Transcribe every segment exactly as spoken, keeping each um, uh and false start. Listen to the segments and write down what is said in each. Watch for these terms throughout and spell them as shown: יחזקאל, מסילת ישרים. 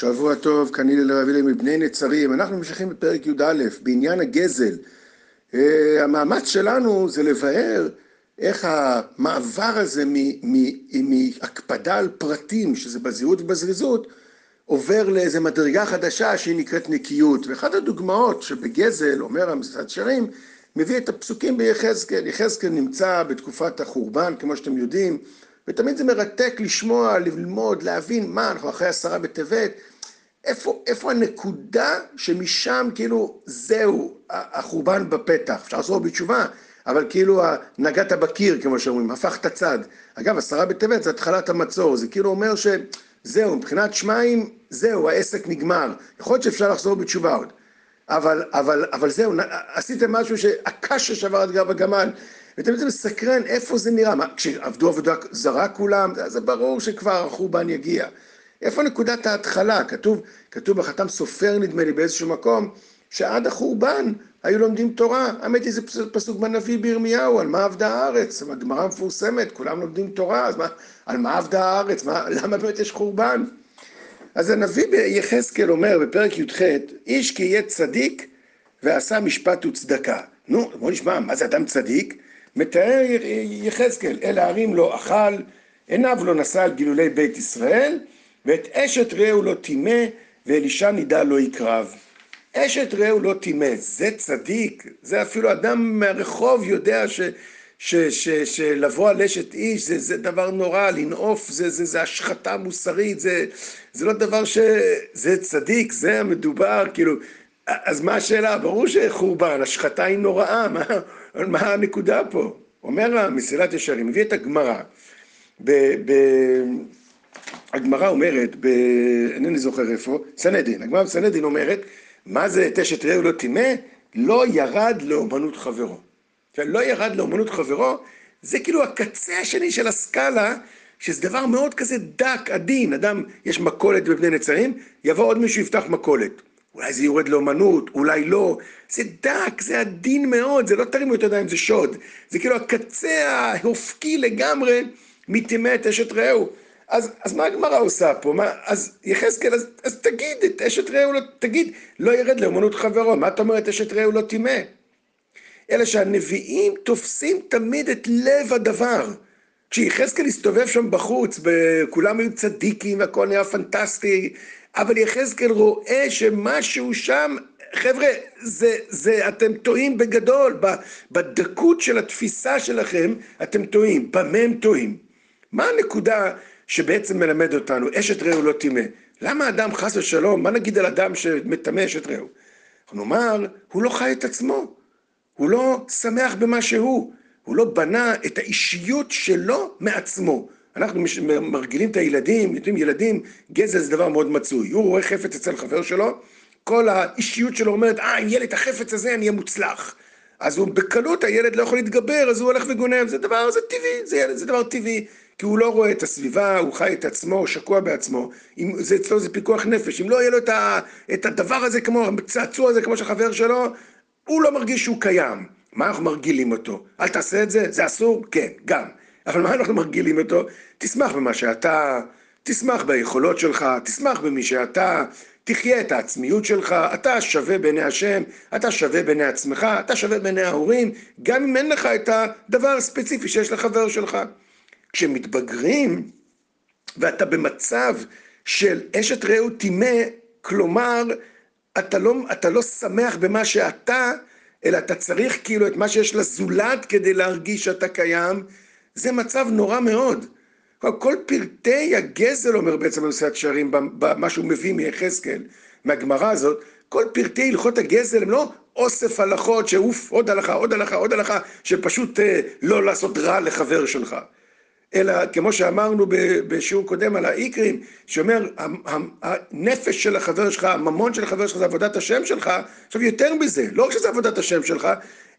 שבוע טוב, כאן הלל רבילי מבני נצרים. אנחנו ממשיכים בפרק י' א', בעניין הגזל. המאמץ שלנו זה לבאר איך המעבר הזה מהקפדה על פרטים, שזה בזהירות ובזריזות, עובר לאיזו מדרגה חדשה שהיא נקראת נקיות. ואחת הדוגמאות שבגזל, אומר מסילת ישרים, מביא את הפסוקים ביחזקאל. יחזקאל נמצא בתקופת החורבן, כמו שאתם יודעים, ותמיד זה מרתק לשמוע, ללמוד, להבין מה, אנחנו אחרי עשרה בטבת, איפה, איפה הנקודה שמשם כאילו זהו, החורבן בפתח, אפשר לעזור בתשובה, אבל כאילו נגעת בקיר כמו שאומרים, הפכת צד. אגב, עשרה בטבת זה התחלת המצור, זה כאילו אומר שזהו, מבחינת שמיים, זהו, העסק נגמר, יכול להיות שאפשר לחזור בתשובה עוד, אבל, אבל, אבל זהו, עשיתם משהו שהקש ששבר את גב הגמל, ותמיד זה מסקרן איפה זה נראה, מה, כשעבדו עבודה זרה כולם, זה ברור שכבר החורבן יגיע. איפה נקודת ההתחלה? כתוב, כתוב בחתם סופר נדמה לי באיזשהו מקום, שעד החורבן היו לומדים תורה. האמת היא זה פסוק בנביא בירמיהו, על מה עבדה הארץ, הגמרא מפורסמת, כולם לומדים תורה, אז מה, על מה עבדה הארץ, מה, למה באמת יש חורבן? אז הנביא ביחזקאל אומר בפרק י"ח, איש כי יהיה צדיק ועשה משפט וצדקה. נו, בוא נשמע, מה זה אדם צדיק? מתאר יחזקאל, אל הערים לא אכל, עיניו לא נשא על גילולי בית ישראל, ואת אשת רעהו לא טימא, ואלישע נידה לא יקרב. אשת רעהו לא טימא, זה צדיק, זה אפילו אדם מהרחוב יודע ש, ש, ש, ש, שלבוא על אשת איש, זה, זה דבר נורא, לנעוף, זה, זה, זה השחתה מוסרית, זה, זה לא דבר ש... זה צדיק, זה המדובר, כאילו... אז מה השאלה? ברור שחורבן, השחתה היא נוראה, מה, מה הנקודה פה? אומר מסילת ישרים, מביא את הגמרא, הגמרא אומרת, ב, אינני זוכר איפה, סנהדרין, הגמרא בסנהדרין אומרת, מה זה את אשת רעהו לא טימא? לא ירד לאומנות חברו. לא ירד לאומנות חברו, זה כאילו הקצה השני של הסקאלה, שזה דבר מאוד כזה דק, עדין, אדם, יש מכולת בבני נצרים, יבוא עוד מישהו יפתח מכולת. אולי זה יורד לאומנות, אולי לא, זה דק, זה עדין מאוד, זה לא תרימו את ידיים, זה שוד, זה כאילו הקצה ההופקי לגמרי, מטימא את אשת רעהו. אז, אז מה הגמרא עושה פה? מה, אז יחזקאל, אז, אז תגיד את אשת רעהו, לא, תגיד, לא ירד לאומנות חברו, מה אתה אומר את אשת רעהו לא טימא? אלא שהנביאים תופסים תמיד את לב הדבר, כשיחזקאל הסתובב שם בחוץ, כולם היו צדיקים והכל נהיה פנטסטי, אבל יחזקאל רואה שמשהו שם, חבר'ה, זה, זה, אתם טועים בגדול, בדקות של התפיסה שלכם, אתם טועים, במה הם טועים? מה הנקודה שבעצם מלמד אותנו? אשת רעהו לא טימא. למה אדם חס ושלום, מה נגיד על אדם שמטמא אשת רעהו? אנחנו אומר, הוא לא חי את עצמו, הוא לא שמח במה שהוא, הוא לא בנה את האישיות שלו מעצמו. אנחנו מרגילים את הילדים, יודעים ילדים, גזל זה דבר מאוד מצוי. הוא רואה חפץ אצל חבר שלו, כל האישיות שלו אומרת, אה, אם יהיה לי את החפץ הזה, אני אהיה מוצלח. אז הוא בקלות, הילד לא יכול להתגבר, אז הוא הולך וגונב, זה דבר, זה טבעי, זה, זה דבר טבעי, כי הוא לא רואה את הסביבה, הוא חי את עצמו, הוא שקוע בעצמו, אם, זה אצלו זה פיקוח נפש, אם לא יהיה לו את, ה, את הדבר הזה, כמו הצעצוע הזה, כמו שחבר שלו, הוא לא מרגיש שהוא קיים. מה אנחנו מרגילים אותו? אל תעשה את זה, זה אסור? כן, גם. אבל מה אנחנו מרגילים אותו? תשמח במה שאתה, תשמח ביכולות שלך, תשמח במי שאתה, תחיה את העצמיות שלך, אתה שווה בעיני השם, אתה שווה בעיני עצמך, אתה שווה בעיני ההורים, גם אם אין לך את הדבר הספציפי שיש לחבר שלך. כשמתבגרים, ואתה במצב של אשת רעהו טימא, כלומר, אתה לא, אתה לא שמח במה שאתה, אלא אתה צריך כאילו את מה שיש לזולת כדי להרגיש שאתה קיים, זה מצב נורא מאוד. כל פרטי הגזל אומר בעצם מסילת ישרים, במה שהוא מביא מיחזקאל, מהגמרא הזאת, כל פרטי הלכות הגזל הם לא אוסף הלכות שאוף, עוד הלכה, עוד הלכה, עוד הלכה, שפשוט אה, לא לעשות רע לחבר שלך. אלא כמו שאמרנו בשיעור קודם על האיקרים, שאומר הנפש של החבר שלך, הממון של החבר שלך זה עבודת השם שלך, עכשיו יותר בזה, לא רק שזה עבודת השם שלך,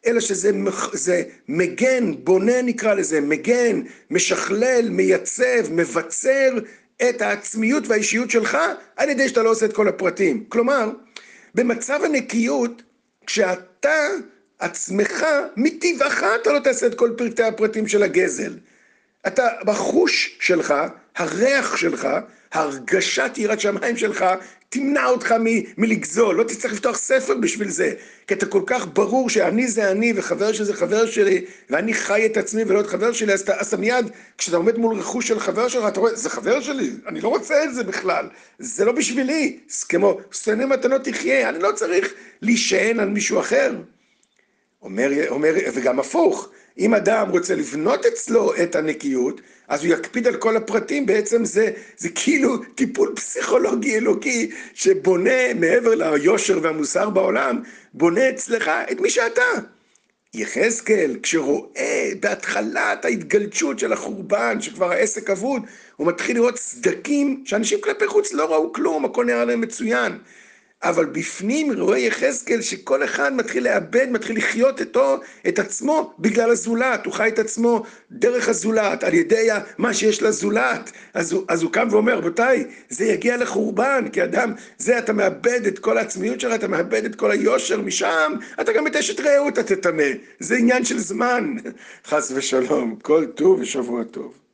אלא שזה זה מגן, בונה נקרא לזה, מגן, משכלל, מייצב, מבצר את העצמיות והאישיות שלך, על ידי שאתה לא עושה את כל הפרטים. כלומר, במצב הנקיות, כשאתה עצמך, מטבעך אתה לא תעשה את כל פרטי הפרטים של הגזל. אתה בחוש שלך, הריח שלך, הרגשת יראת שמיים שלך, תמנע אותך מ- מלגזול, לא תצטרך לפתוח ספר בשביל זה, כי אתה כל כך ברור שאני זה אני, וחבר שזה חבר שלי, ואני חי את עצמי ולא את חבר שלי, אז אתה, אז אתה מיד, כשאתה עומד מול רכוש של חבר שלך, אתה רואה, זה חבר שלי, אני לא רוצה את זה בכלל, זה לא בשבילי, כמו, שונא מתנות תחיה, אני לא צריך להישען על מישהו אחר. אומר, אומר, וגם הפוך, אם אדם רוצה לבנות אצלו את הנקיות, אז הוא יקפיד על כל הפרטים, בעצם זה, זה כאילו טיפול פסיכולוגי אלוקי, שבונה מעבר ליושר והמוסר בעולם, בונה אצלך את מי שאתה. יחזקאל, כשרואה בהתחלת ההתגלשות של החורבן, שכבר העסק אבוד, הוא מתחיל לראות סדקים, שאנשים כלפי חוץ לא ראו כלום, הכל נראה להם מצוין. אבל בפנים רואה יחזקאל שכל אחד מתחיל לאבד, מתחיל לחיות אתו, את עצמו בגלל הזולת, הוא חי את עצמו דרך הזולת, על ידי מה שיש לזולת, אז הוא, אז הוא קם ואומר, בותי, זה יגיע לחורבן, כי אדם, זה אתה מאבד את כל העצמיות שלך, אתה מאבד את כל היושר משם, אתה גם את אשת רעות אתה תטמא, זה עניין של זמן, חס ושלום, כל טוב ושבוע טוב.